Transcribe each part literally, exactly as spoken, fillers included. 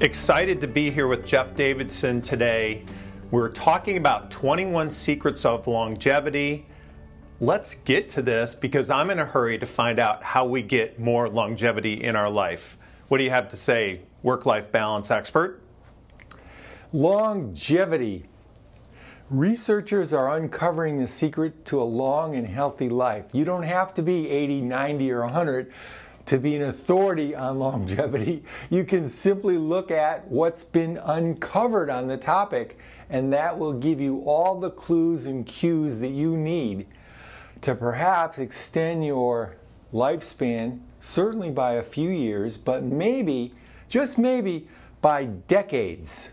Excited to be here with Jeff Davidson today. We're talking about twenty-one secrets of longevity. Let's get to this because I'm in a hurry to find out how we get more longevity in our life. What do you have to say, work-life balance expert? Longevity. Researchers are uncovering the secret to a long and healthy life. You don't have to be eighty, ninety, or a hundred. To be an authority on longevity. You can simply look at what's been uncovered on the topic, and that will give you all the clues and cues that you need to perhaps extend your lifespan, certainly by a few years, but maybe, just maybe, by decades.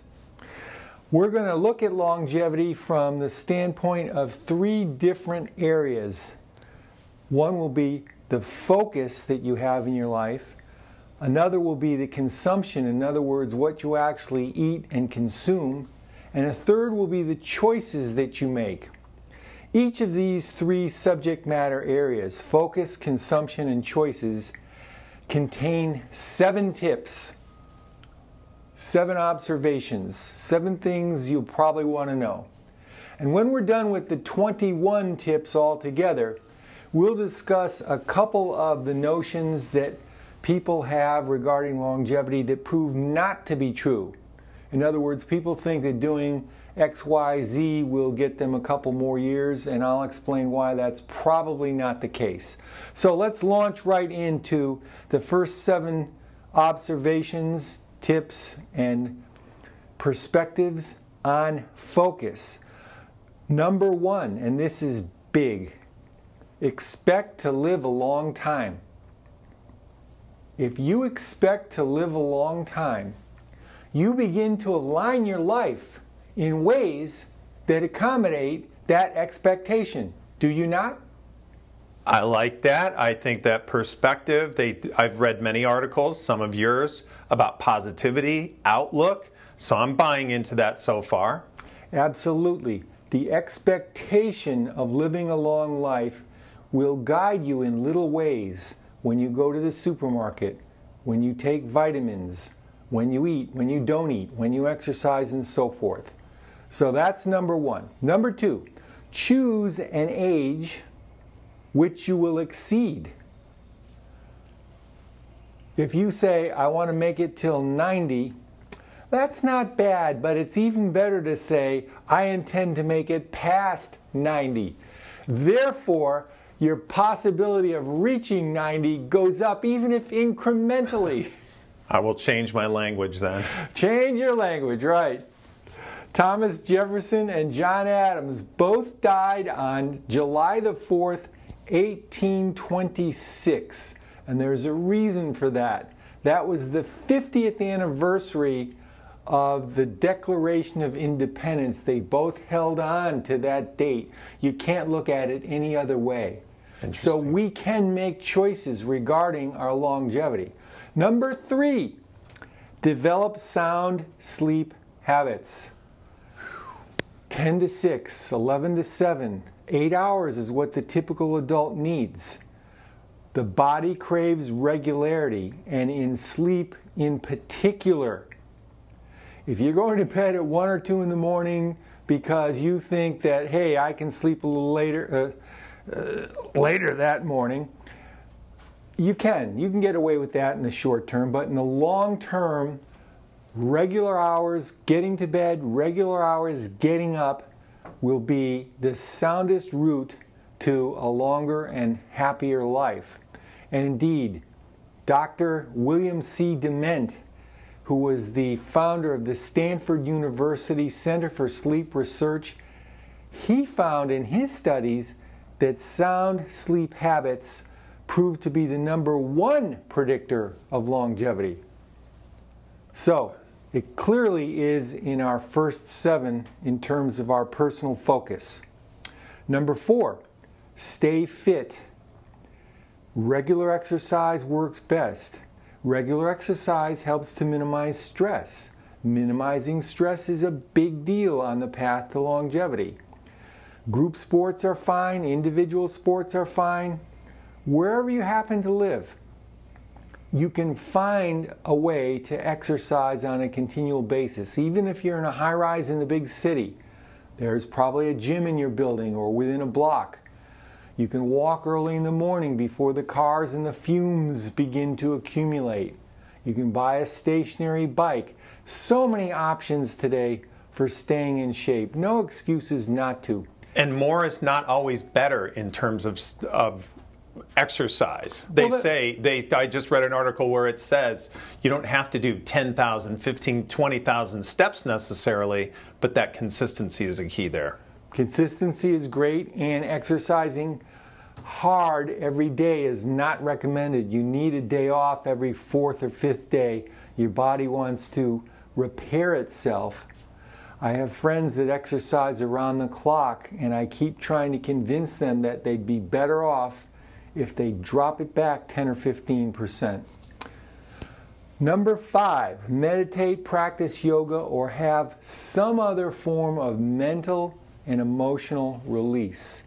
We're going to look at longevity from the standpoint of three different areas. One will be the focus that you have in your life. Another will be the consumption, in other words, what you actually eat and consume. And a third will be the choices that you make. Each of these three subject matter areas, focus, consumption, and choices, contain seven tips, seven observations, seven things you'll probably want to know. And when we're done with the twenty-one tips altogether, we'll discuss a couple of the notions that people have regarding longevity that prove not to be true. In other words, people think that doing X, Y, Z will get them a couple more years, and I'll explain why that's probably not the case. So let's launch right into the first seven observations, tips, and perspectives on focus. Number one, and this is big. Expect to live a long time. If you expect to live a long time, you begin to align your life in ways that accommodate that expectation. Do you not? I like that. I think that perspective, they, I've read many articles, some of yours, about positivity, outlook, so I'm buying into that so far. Absolutely. The expectation of living a long life will guide you in little ways when you go to the supermarket, when you take vitamins, when you eat, when you don't eat, when you exercise, and so forth. So that's number one. Number two, choose an age which you will exceed. If you say, I want to make it till ninety, that's not bad, but it's even better to say, I intend to make it past ninety. Therefore, your possibility of reaching ninety goes up, even if incrementally. I will change my language then. Change your language, right. Thomas Jefferson and John Adams both died on July the fourth, eighteen twenty-six. And there's a reason for that. That was the fiftieth anniversary of the Declaration of Independence. They both held on to that date. You can't look at it any other way. So we can make choices regarding our longevity. Number three, develop sound sleep habits. ten to six, eleven to seven, eight hours is what the typical adult needs. The body craves regularity, and in sleep in particular. If you're going to bed at one or two in the morning because you think that, hey, I can sleep a little later uh, uh, later that morning, you can. You can get away with that in the short term, but in the long term, regular hours, getting to bed, regular hours, getting up will be the soundest route to a longer and happier life. And indeed, Doctor William C. Dement, who was the founder of the Stanford University Center for Sleep Research, he found in his studies that sound sleep habits proved to be the number one predictor of longevity. So it clearly is in our first seven in terms of our personal focus. Number four, stay fit. Regular exercise works best. Regular exercise helps to minimize stress. Minimizing stress is a big deal on the path to longevity. Group sports are fine. Individual sports are fine. Wherever you happen to live, you can find a way to exercise on a continual basis. Even if you're in a high rise in the big city, there's probably a gym in your building or within a block. You can walk early in the morning before the cars and the fumes begin to accumulate. You can buy a stationary bike. So many options today for staying in shape. No excuses not to. And more is not always better in terms of of exercise. They well, that, say, they. I just read an article where it says you don't have to do ten thousand, fifteen thousand, twenty thousand steps necessarily, but that consistency is a key there. Consistency is great, and exercising hard every day is not recommended. You need a day off every fourth or fifth day. Your body wants to repair itself. I have friends that exercise around the clock, and I keep trying to convince them that they'd be better off if they drop it back ten or fifteen percent. Number five, meditate, practice yoga, or have some other form of mental and emotional release.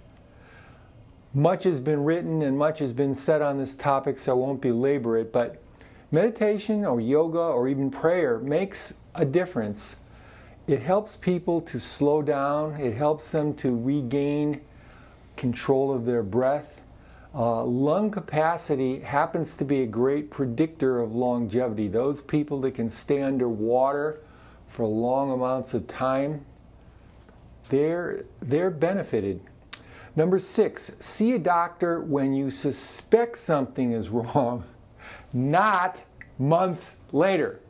Much has been written and much has been said on this topic, so I won't belabor it, but meditation or yoga or even prayer makes a difference. It helps people to slow down. It helps them to regain control of their breath. Uh, lung capacity happens to be a great predictor of longevity. Those people that can stay underwater for long amounts of time, they're, they're benefited. Number six, see a doctor when you suspect something is wrong, not months later.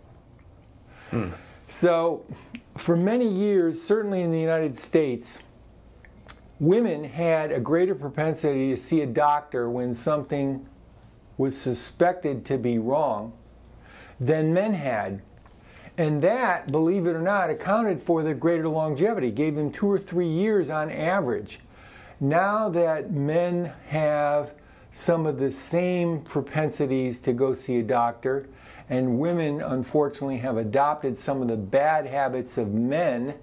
Hmm. So for many years, certainly in the United States, women had a greater propensity to see a doctor when something was suspected to be wrong than men had. And that, believe it or not, accounted for their greater longevity, gave them two or three years on average. Now that men have some of the same propensities to go see a doctor, and women unfortunately have adopted some of the bad habits of men,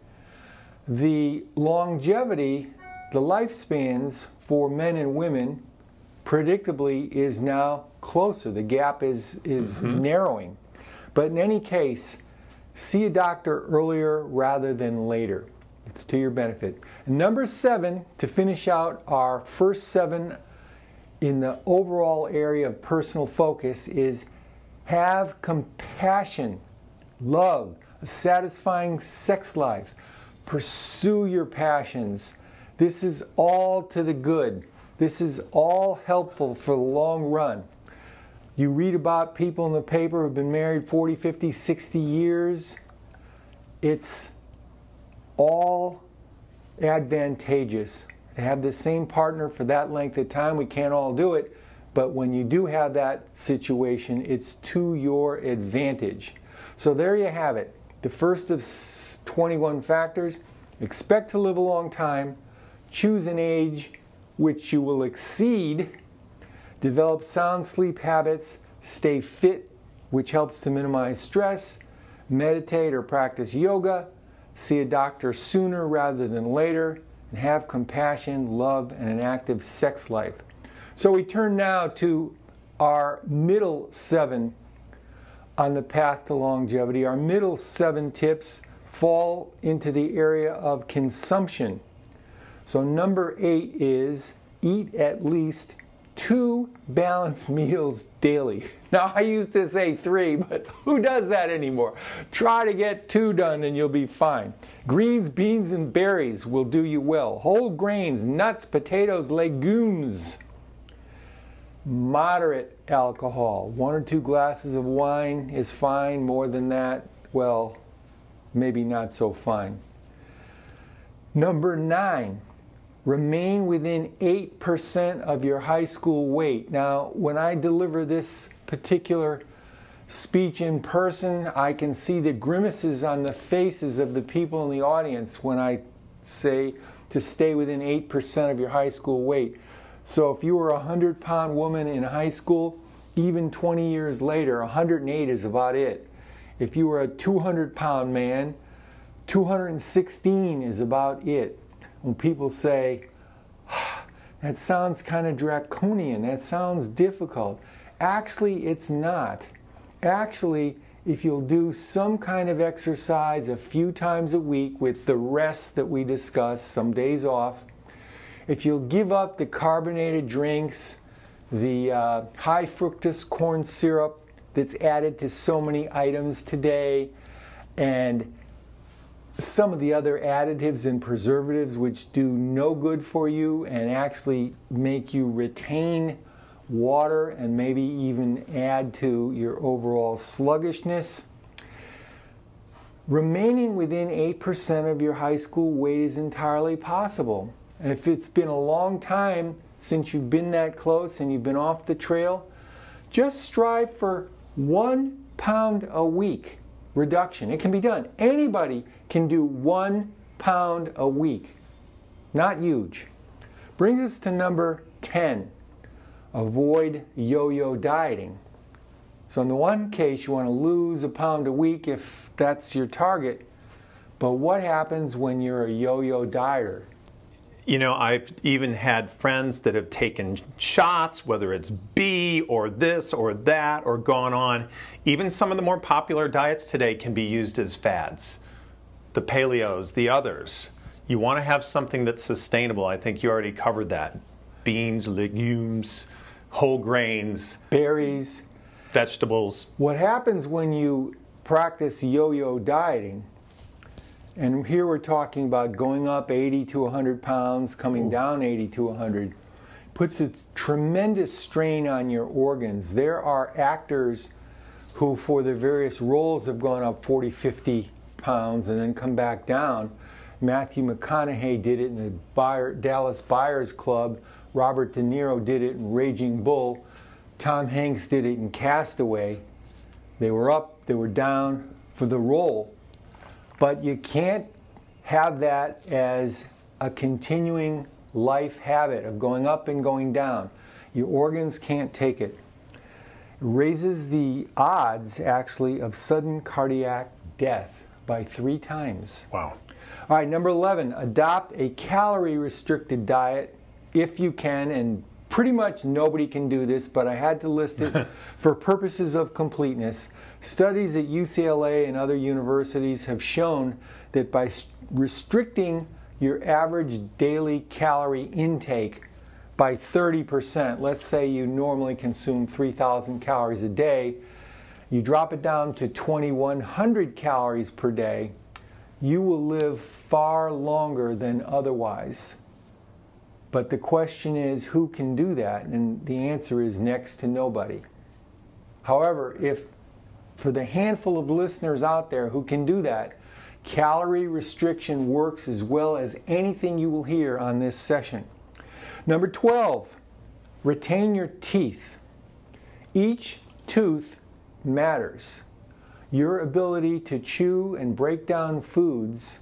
the longevity, the lifespans for men and women, predictably is now closer. The gap is, is mm-hmm. narrowing. But in any case, see a doctor earlier rather than later. It's to your benefit. And number seven, to finish out our first seven in the overall area of personal focus, is have compassion, love, a satisfying sex life, pursue your passions. This is all to the good. This is all helpful for the long run. You read about people in the paper who've been married forty, fifty, sixty years. It's all advantageous to have the same partner for that length of time. We can't all do it, but when you do have that situation, it's to your advantage. So there you have it. The first of twenty-one factors. Expect to live a long time. Choose an age which you will exceed. Develop sound sleep habits. Stay fit, which helps to minimize stress. Meditate or practice yoga. See a doctor sooner rather than later, and have compassion, love, and an active sex life. So we turn now to our middle seven on the path to longevity. Our middle seven tips fall into the area of consumption. So number eight is eat at least two balanced meals daily. Now, I used to say three, but who does that anymore? Try to get two done and you'll be fine. Greens, beans, and berries will do you well. Whole grains, nuts, potatoes, legumes. Moderate alcohol. One or two glasses of wine is fine. More than that, well, maybe not so fine. Number nine. Remain within eight percent of your high school weight. Now, when I deliver this particular speech in person, I can see the grimaces on the faces of the people in the audience when I say to stay within eight percent of your high school weight. So if you were a one hundred pound woman in high school, even twenty years later, one hundred eight is about it. If you were a two hundred pound man, two hundred sixteen is about it. When people say, ah, that sounds kind of draconian, that sounds difficult, Actually, it's not. Actually, if you'll do some kind of exercise a few times a week with the rest that we discuss, some days off, if you'll give up the carbonated drinks, the uh, high fructose corn syrup that's added to so many items today, and some of the other additives and preservatives which do no good for you and actually make you retain water and maybe even add to your overall sluggishness. Remaining within eight percent of your high school weight is entirely possible. And if it's been a long time since you've been that close and you've been off the trail, just strive for one pound a week reduction. It can be done. Anybody can do one pound a week. Not huge. Brings us to number ten. Avoid yo-yo dieting. So in the one case, you want to lose a pound a week if that's your target. But what happens when you're a yo-yo dieter? You know, I've even had friends that have taken shots, whether it's B or this or that or gone on. Even some of the more popular diets today can be used as fads. The paleos, the others. You want to have something that's sustainable. I think you already covered that. Beans, legumes, whole grains, berries, vegetables. What happens when you practice yo-yo dieting, and here we're talking about going up eighty to one hundred pounds, coming down eighty to one hundred, puts a tremendous strain on your organs. There are actors who for their various roles have gone up forty, fifty pounds and then come back down. Matthew McConaughey did it in the buyer, Dallas Buyers Club. Robert De Niro did it in Raging Bull. Tom Hanks did it in Castaway. They were up, they were down for the role. But you can't have that as a continuing life habit of going up and going down. Your organs can't take it. It raises the odds, actually, of sudden cardiac death by three times. Wow. All right, number eleven, adopt a calorie-restricted diet if you can, and pretty much nobody can do this, but I had to list it for purposes of completeness. Studies at U C L A and other universities have shown that by restricting your average daily calorie intake by thirty percent, let's say you normally consume three thousand calories a day, you drop it down to twenty-one hundred calories per day, you will live far longer than otherwise. But the question is, who can do that? And the answer is next to nobody. However, if for the handful of listeners out there who can do that, calorie restriction works as well as anything you will hear on this session. Number twelve, retain your teeth. Each tooth matters. Your ability to chew and break down foods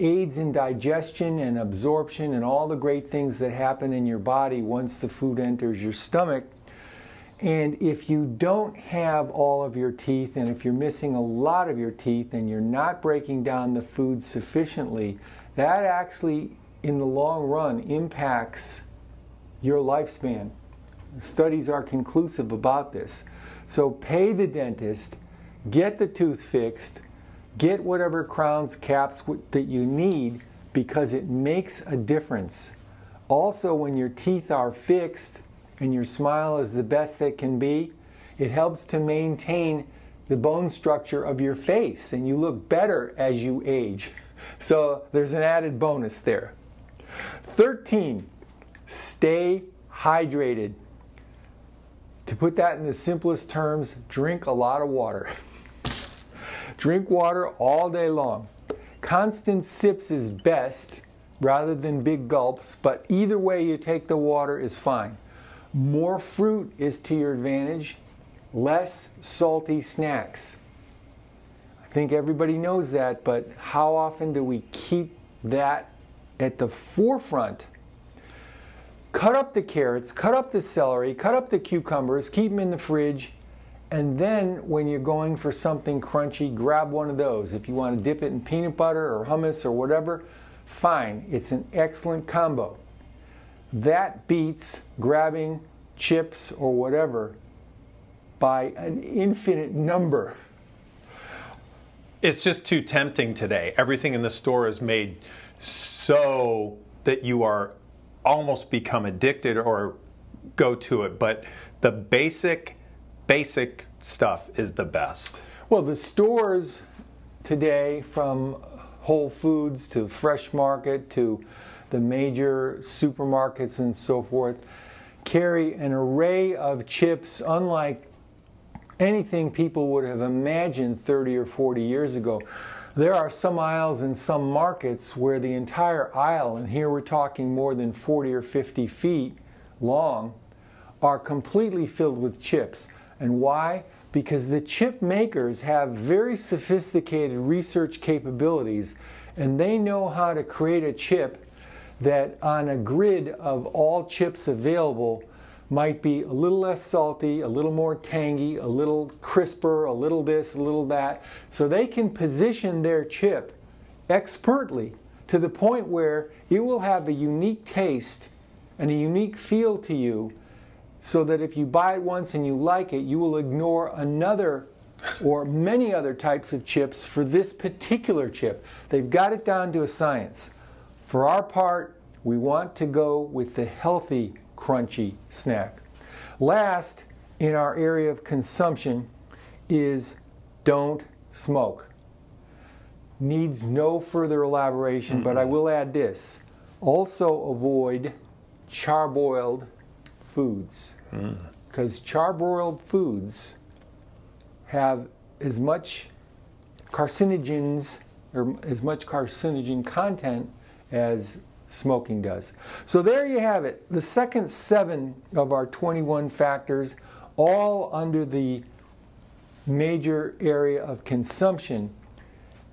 aids in digestion and absorption and all the great things that happen in your body once the food enters your stomach. And if you don't have all of your teeth, and if you're missing a lot of your teeth and you're not breaking down the food sufficiently, that actually, in the long run, impacts your lifespan. Studies are conclusive about this. So pay the dentist, get the tooth fixed, get whatever crowns, caps that you need, because it makes a difference. Also, when your teeth are fixed and your smile is the best that can be, it helps to maintain the bone structure of your face, and you look better as you age. So there's an added bonus there. thirteen, stay hydrated. To put that in the simplest terms, drink a lot of water. Drink water all day long. Constant sips is best rather than big gulps, but either way you take the water is fine. More fruit is to your advantage, less salty snacks. I think everybody knows that, but how often do we keep that at the forefront? Cut up the carrots, cut up the celery, cut up the cucumbers, keep them in the fridge. And then when you're going for something crunchy, grab one of those. If you want to dip it in peanut butter or hummus or whatever, fine. It's an excellent combo. That beats grabbing chips or whatever by an infinite number. It's just too tempting today. Everything in the store is made so that you are almost become addicted or go to it. But the basic, basic stuff is the best. Well, the stores today, from Whole Foods to Fresh Market to the major supermarkets and so forth, carry an array of chips unlike anything people would have imagined thirty or forty years ago. There are some aisles in some markets where the entire aisle, and here we're talking more than forty or fifty feet long, are completely filled with chips. And why? Because the chip makers have very sophisticated research capabilities, and they know how to create a chip that, on a grid of all chips available, might be a little less salty, a little more tangy, a little crisper, a little this, a little that. So they can position their chip expertly to the point where it will have a unique taste and a unique feel to you, so that if you buy it once and you like it, you will ignore another or many other types of chips for this particular chip. They've got it down to a science. For our part, we want to go with the healthy crunchy snack. Last in our area of consumption is don't smoke. Needs no further elaboration, mm-hmm. but I will add this. Also avoid charboiled foods, because mm. charboiled foods have as much carcinogens or as much carcinogen content as smoking does. So there you have it, the second seven of our twenty-one factors, all under the major area of consumption.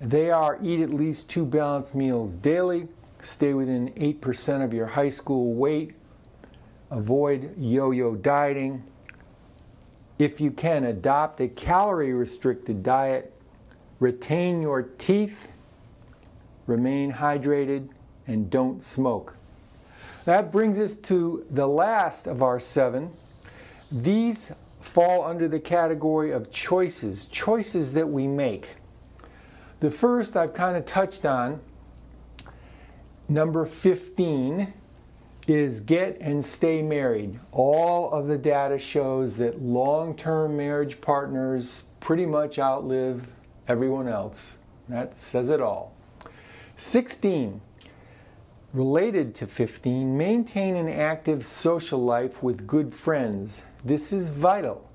They are: eat at least two balanced meals daily, stay within eight percent of your high school weight, avoid yo-yo dieting, if you can, adopt a calorie-restricted diet, retain your teeth, remain hydrated, and don't smoke. That brings us to the last of our seven. These fall under the category of choices, choices that we make. The first I've kind of touched on, number fifteen, is get and stay married. All of the data shows that long-term marriage partners pretty much outlive everyone else. That says it all. sixteen. Related to fifteen, maintain an active social life with good friends. This is vital.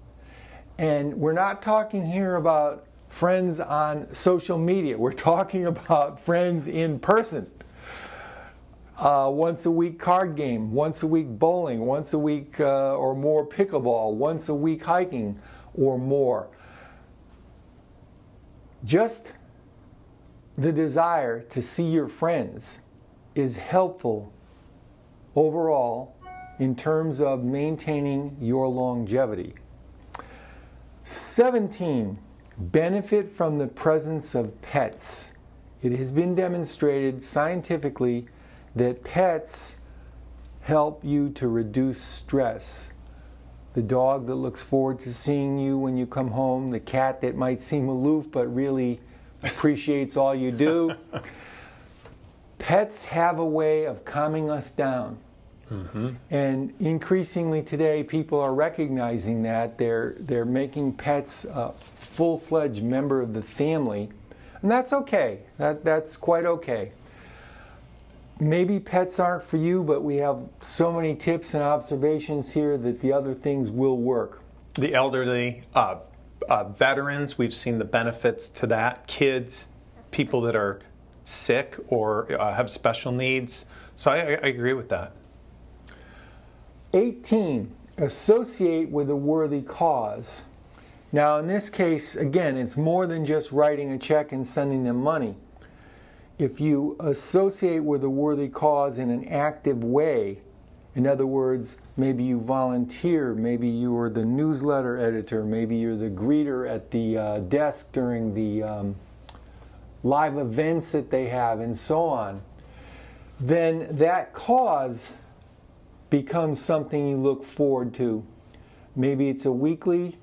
And we're not talking here about friends on social media. We're talking about friends in person. Uh, once a week card game, once a week bowling, once a week uh, or more pickleball, once a week hiking or more. Just the desire to see your friends is helpful overall in terms of maintaining your longevity. seventeen, benefit from the presence of pets. It has been demonstrated scientifically that pets help you to reduce stress. The dog that looks forward to seeing you when you come home, the cat that might seem aloof but really appreciates all you do. Pets have a way of calming us down. Mm-hmm. And increasingly today, people are recognizing that. They're, they're making pets a full-fledged member of the family. And that's okay. That, that's quite okay. Maybe pets aren't for you, but we have so many tips and observations here that the other things will work. The elderly, uh, uh, veterans, we've seen the benefits to that. Kids, people that are sick or uh, have special needs. So I, I agree with that. eighteen, associate with a worthy cause. Now in this case, again, it's more than just writing a check and sending them money. If you associate with a worthy cause in an active way, in other words, maybe you volunteer, maybe you are the newsletter editor, maybe you're the greeter at the uh, desk during the um, live events that they have, and so on, then that cause becomes something you look forward to. Maybe it's a weekly,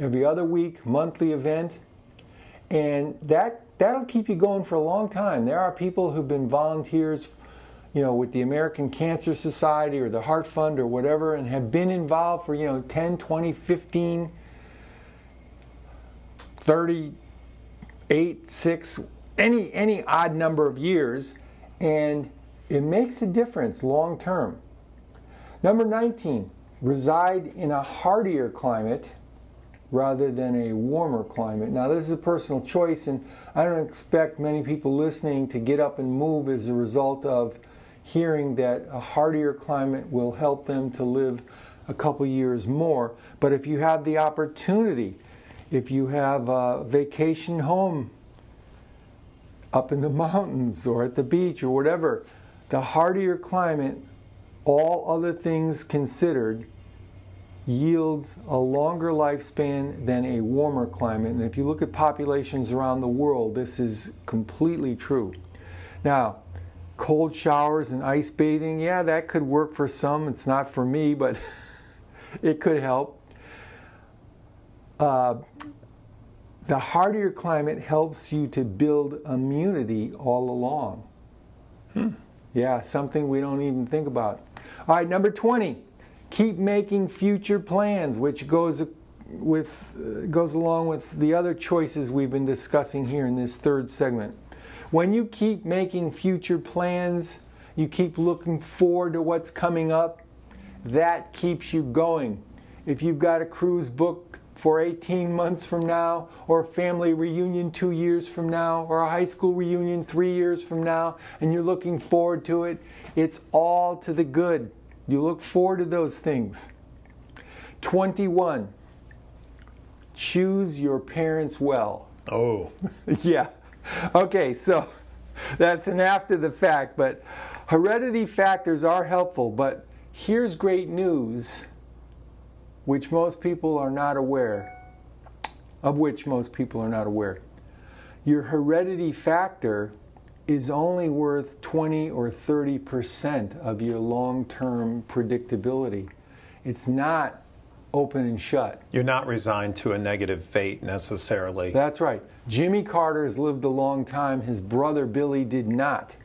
every other week, monthly event, and that, that'll keep you going for a long time. There are people who've been volunteers, you know, with the American Cancer Society or the Heart Fund or whatever, and have been involved for, you know, ten, twenty, fifteen, thirty, eight, six, any, any odd number of years, and it makes a difference long term. Number nineteen, reside in a hardier climate rather than a warmer climate. Now, this is a personal choice, and I don't expect many people listening to get up and move as a result of hearing that a hardier climate will help them to live a couple years more. But if you have the opportunity, if you have a vacation home up in the mountains or at the beach or whatever, the hardier climate, all other things considered, yields a longer lifespan than a warmer climate. And if you look at populations around the world, this is completely true. Now, cold showers and ice bathing, yeah, that could work for some. It's not for me, but it could help. Uh, the hardier climate helps you to build immunity all along. Hmm. Yeah, something we don't even think about. All right, number twenty. Keep making future plans, which goes with uh, goes along with the other choices we've been discussing here in this third segment. When you keep making future plans, you keep looking forward to what's coming up. That keeps you going. If you've got a cruise booked for eighteen months from now, or a family reunion two years from now, or a high school reunion three years from now, and you're looking forward to it, it's all to the good. You look forward to those things. twenty-one, choose your parents well. Oh. Yeah. Okay, so that's an after the fact, but heredity factors are helpful, but here's great news, which most people are not aware, of which most people are not aware. Your heredity factor is only worth twenty or thirty percent of your long-term predictability. It's not open and shut. You're not resigned to a negative fate necessarily. That's right. Jimmy Carter's lived a long time. His brother Billy did not.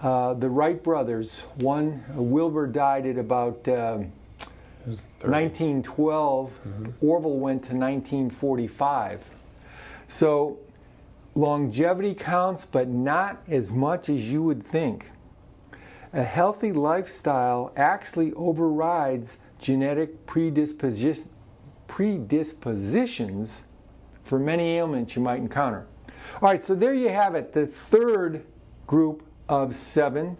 Uh, the Wright brothers, one, Wilbur died at about um, nineteen twelve. Mm-hmm. Orville went to nineteen forty-five. So longevity counts, but not as much as you would think. A healthy lifestyle actually overrides genetic predispos- predispositions for many ailments you might encounter. All right, so there you have it, the third group of seven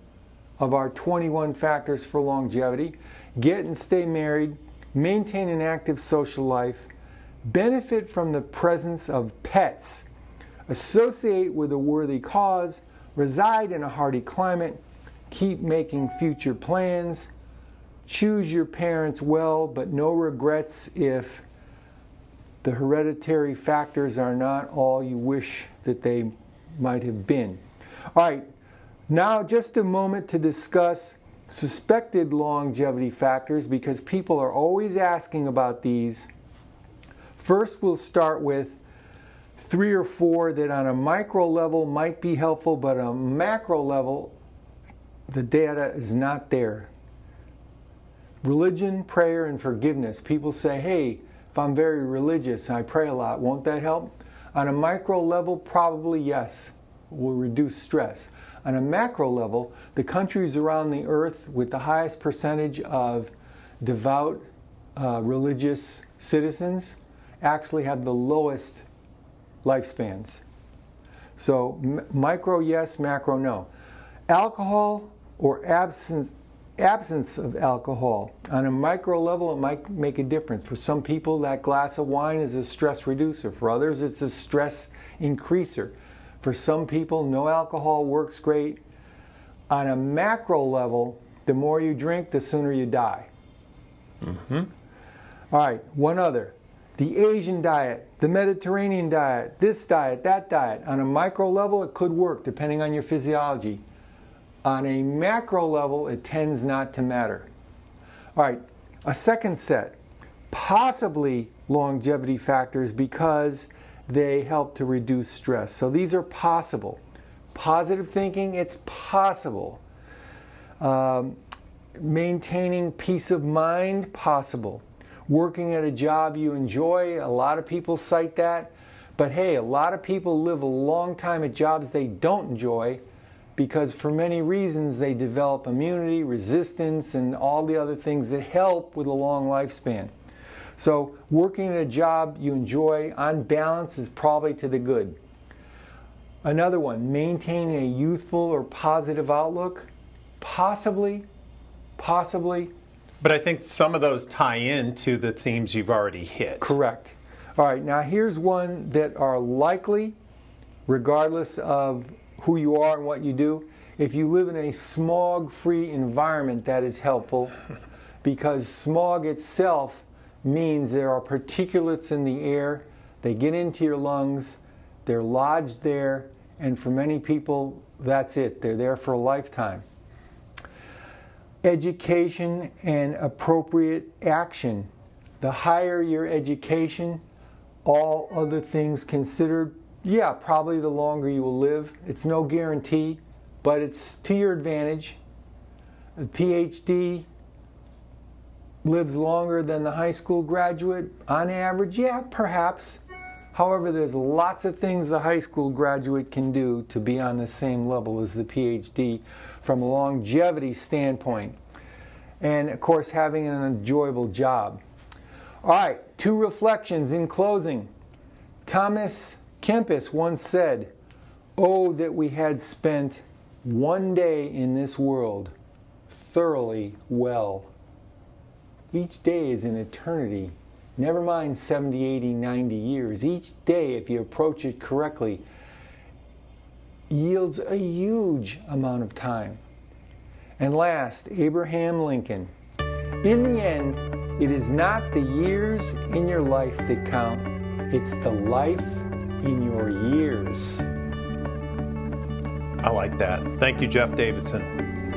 of our twenty-one factors for longevity. Get and stay married, maintain an active social life, benefit from the presence of pets, associate with a worthy cause, reside in a hardy climate, keep making future plans, choose your parents well, but no regrets if the hereditary factors are not all you wish that they might have been. All right, now just a moment to discuss suspected longevity factors, because people are always asking about these. First, we'll start with three or four that on a micro level might be helpful, but on a macro level, the data is not there. Religion, prayer, and forgiveness. People say, hey, if I'm very religious, I pray a lot, won't that help? On a micro level, probably yes, will reduce stress. On a macro level, the countries around the earth with the highest percentage of devout uh, religious citizens actually have the lowest lifespans. So m- micro yes, macro no. Alcohol or absence absence of alcohol. On a micro level, it might make a difference. For some people, that glass of wine is a stress reducer. For others, it's a stress increaser. For some people, no alcohol works great. On a macro level, the more you drink, the sooner you die. Mm-hmm. All right, one other. The Asian diet, the Mediterranean diet, this diet, that diet. On a micro level, it could work depending on your physiology. on a macro level, it tends not to matter. All right, a second set, possibly longevity factors because they help to reduce stress. So these are possible. Positive thinking, it's possible. Um, maintaining peace of mind, possible. Working at a job you enjoy, a lot of people cite that. But hey, a lot of people live a long time at jobs they don't enjoy because for many reasons they develop immunity, resistance, and all the other things that help with a long lifespan. So working at a job you enjoy on balance is probably to the good. Another one, maintaining a youthful or positive outlook, possibly, possibly. But I think some of those tie in to the themes you've already hit. Correct. All right, now here's one that are likely, regardless of who you are and what you do. If you live in a smog-free environment, that is helpful because smog itself means there are particulates in the air. They get into your lungs, they're lodged there, and for many people, that's it. They're there for a lifetime. Education and appropriate action. The higher your education, all other things considered, yeah, probably the longer you will live. It's no guarantee, but it's to your advantage. A PhD lives longer than the high school graduate on average, yeah, perhaps. However, there's lots of things the high school graduate can do to be on the same level as the PhD from a longevity standpoint. And of course, having an enjoyable job. All right, two reflections in closing. Thomas Kempis once said, "Oh, that we had spent one day in this world thoroughly well." Each day is an eternity. Never mind seventy, eighty, ninety years. Each day, if you approach it correctly, yields a huge amount of time. And last, Abraham Lincoln. In the end, it is not the years in your life that count. It's the life in your years. I like that. Thank you, Jeff Davidson.